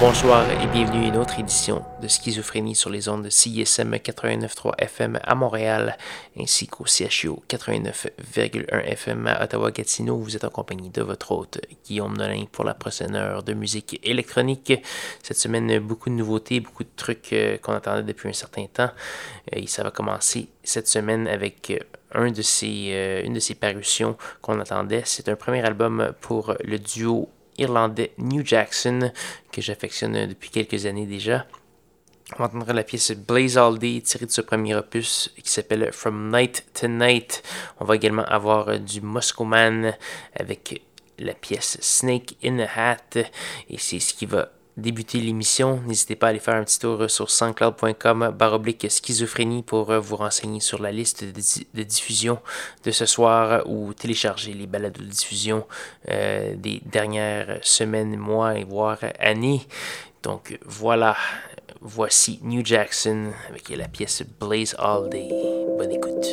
Bonsoir et bienvenue à une autre édition de Schizophrénie sur les ondes de CISM 89.3 FM à Montréal ainsi qu'au CHU 89.1 FM à Ottawa-Gatineau. Vous êtes en compagnie de votre hôte Guillaume Nolin pour la prochaine heure de musique électronique. Cette semaine, beaucoup de nouveautés, beaucoup de trucs qu'on attendait depuis un certain temps. Et ça va commencer cette semaine avec une de ses parutions qu'on attendait. C'est un premier album pour le duo irlandais New Jackson, que j'affectionne depuis quelques années déjà. On entendra la pièce Blaze All Day tirée de ce premier opus qui s'appelle From Night to Night. On va également avoir du Moscoman avec la pièce Snake In a Hat, et c'est ce qui va débuter l'émission. N'hésitez pas à aller faire un petit tour sur soundcloud.com/schizophrénie pour vous renseigner sur la liste de diffusion de ce soir ou télécharger les balados de diffusion des dernières semaines, mois et voire années. Donc voilà, voici New Jackson avec la pièce Blaze All Day. Bonne écoute.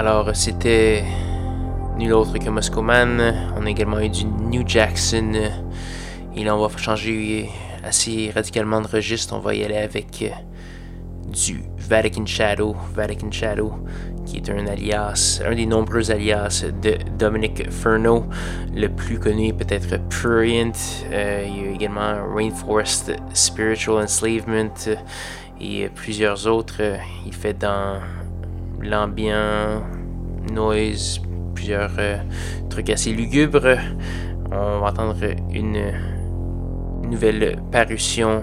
Alors, c'était nul autre que Moscoman. On a également eu du New Jackson. Et là, on va changer assez radicalement de registre. On va y aller avec du Vatican Shadow. Vatican Shadow, qui est un alias, un des nombreux alias de Dominic Ferneau. Le plus connu est peut-être Prurient. Il y a également Rainforest Spiritual Enslavement et plusieurs autres. Il fait dans l'ambiance, noise, plusieurs trucs assez lugubres. On va entendre une nouvelle parution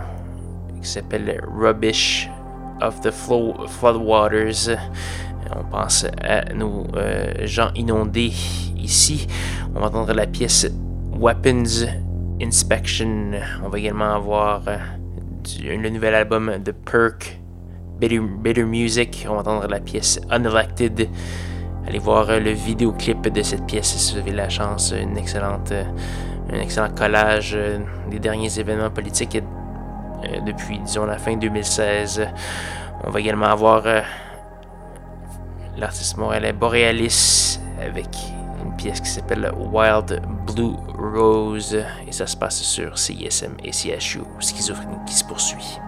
qui s'appelle Rubbish of the Floodwaters. On pense à nos gens inondés ici. On va entendre la pièce Weapons Inspection. On va également avoir le nouvel album de Perk, Bitter Music. On va entendre la pièce Unelected. Allez voir le vidéoclip de cette pièce si vous avez la chance. Un excellent collage des derniers événements politiques depuis, disons, la fin 2016. On va également avoir l'artiste montréalais Borealis avec une pièce qui s'appelle Wild Blue Rose. Et ça se passe sur CISM et CHU, Schizophrénie qui se poursuit.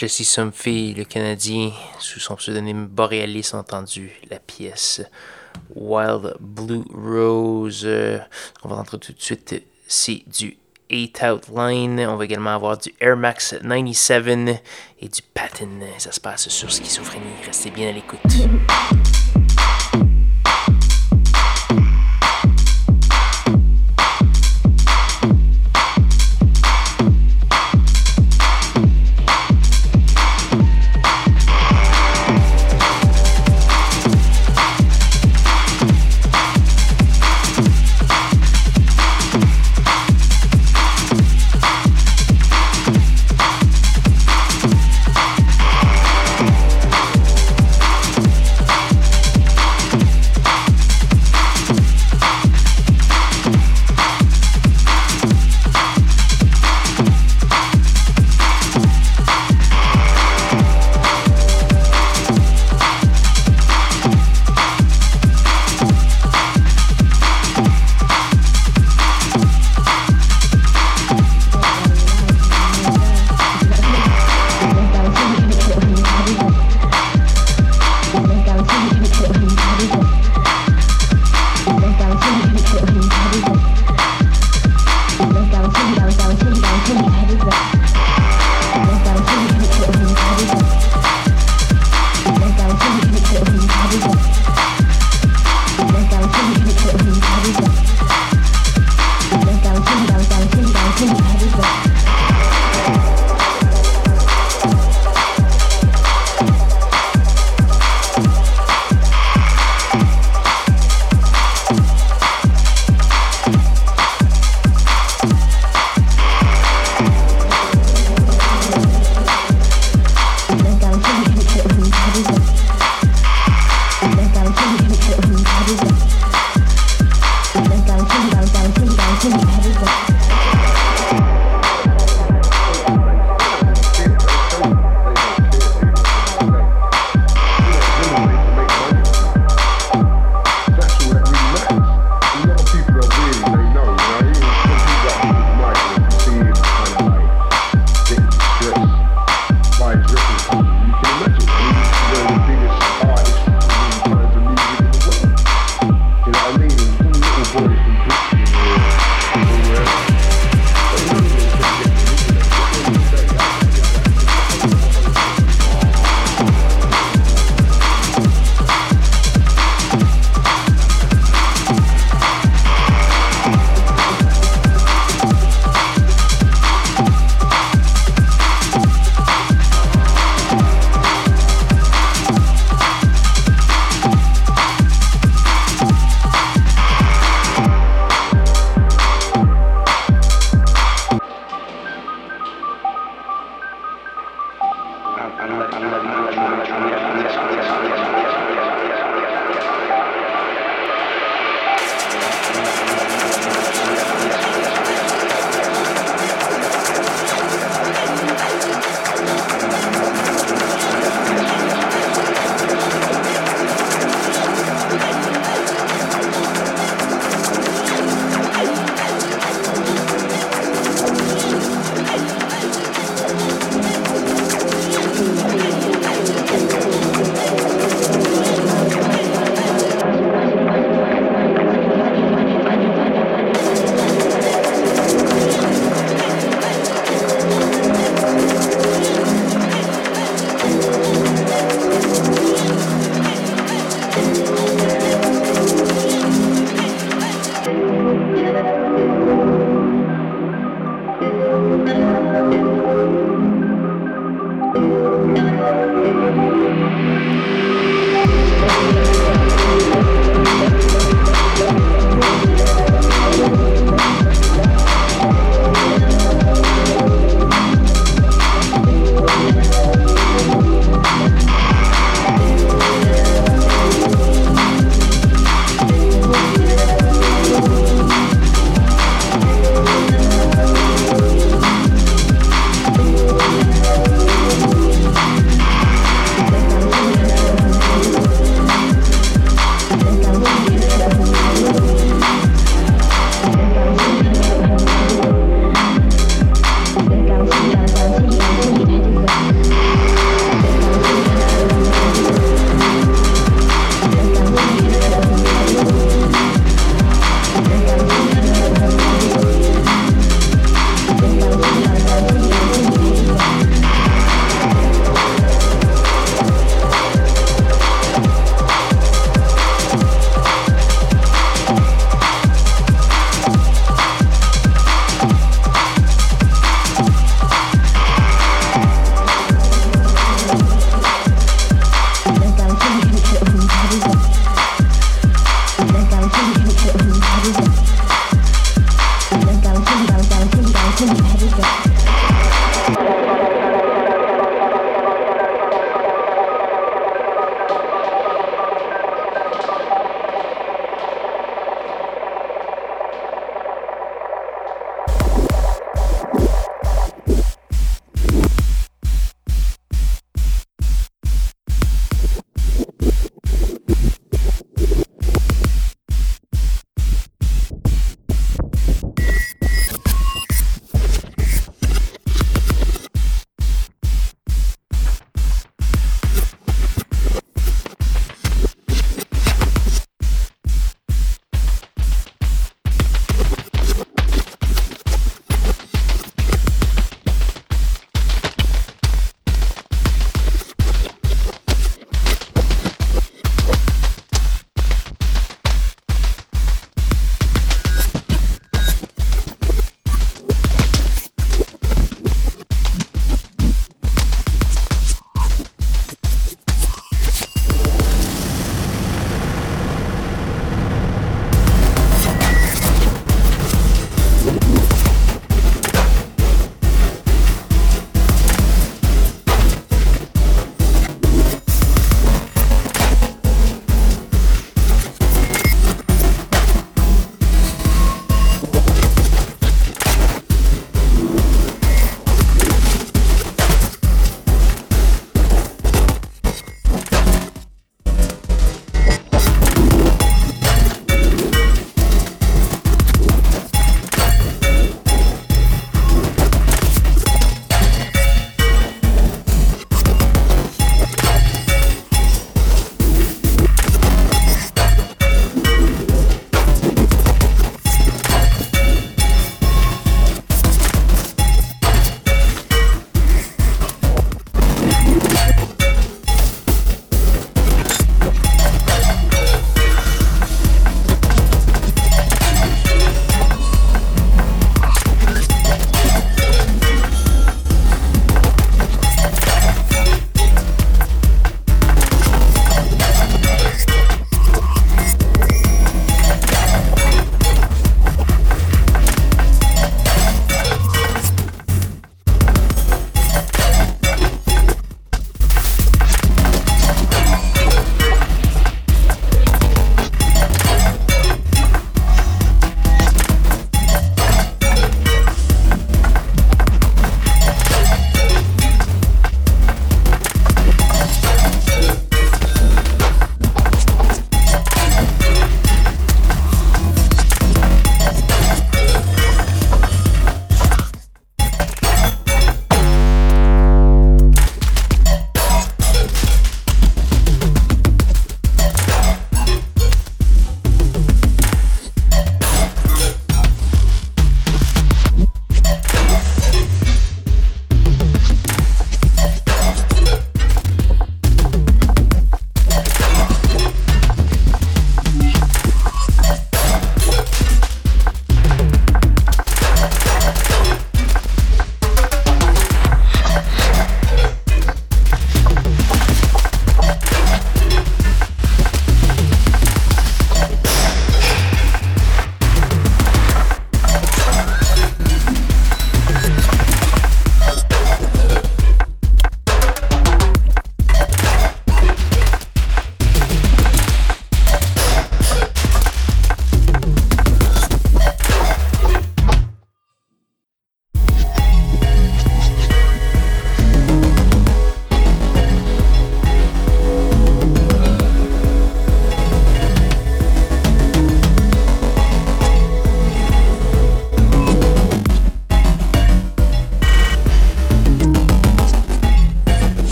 Je suis Sumfi, le Canadien, sous son pseudonyme Borealis, entendu la pièce Wild Blue Rose. On va entrer tout de suite, c'est du A Taut Line. On va également avoir du Air Max '97 et du Patten. Ça se passe sur Schizophrénie. Restez bien à l'écoute.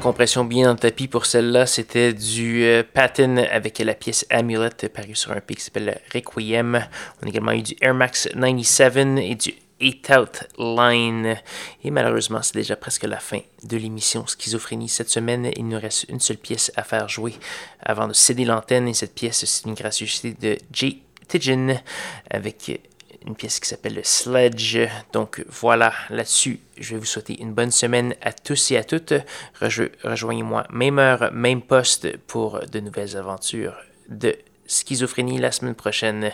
Compression bien dans le tapis pour celle-là, c'était du Patten avec la pièce Amulet parue sur un P qui s'appelle Requiem. On a également eu du Air Max '97 et du A Taut Line. Et malheureusement, c'est déjà presque la fin de l'émission Schizophrénie cette semaine. Il nous reste une seule pièce à faire jouer avant de céder l'antenne. Et cette pièce, c'est une gracieuseté de Jay Tidgin avec une pièce qui s'appelle Sledge. Donc voilà, là-dessus, je vais vous souhaiter une bonne semaine à tous et à toutes. Rejoignez-moi, même heure, même poste, pour de nouvelles aventures de schizophrénie la semaine prochaine.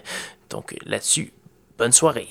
Donc là-dessus, bonne soirée.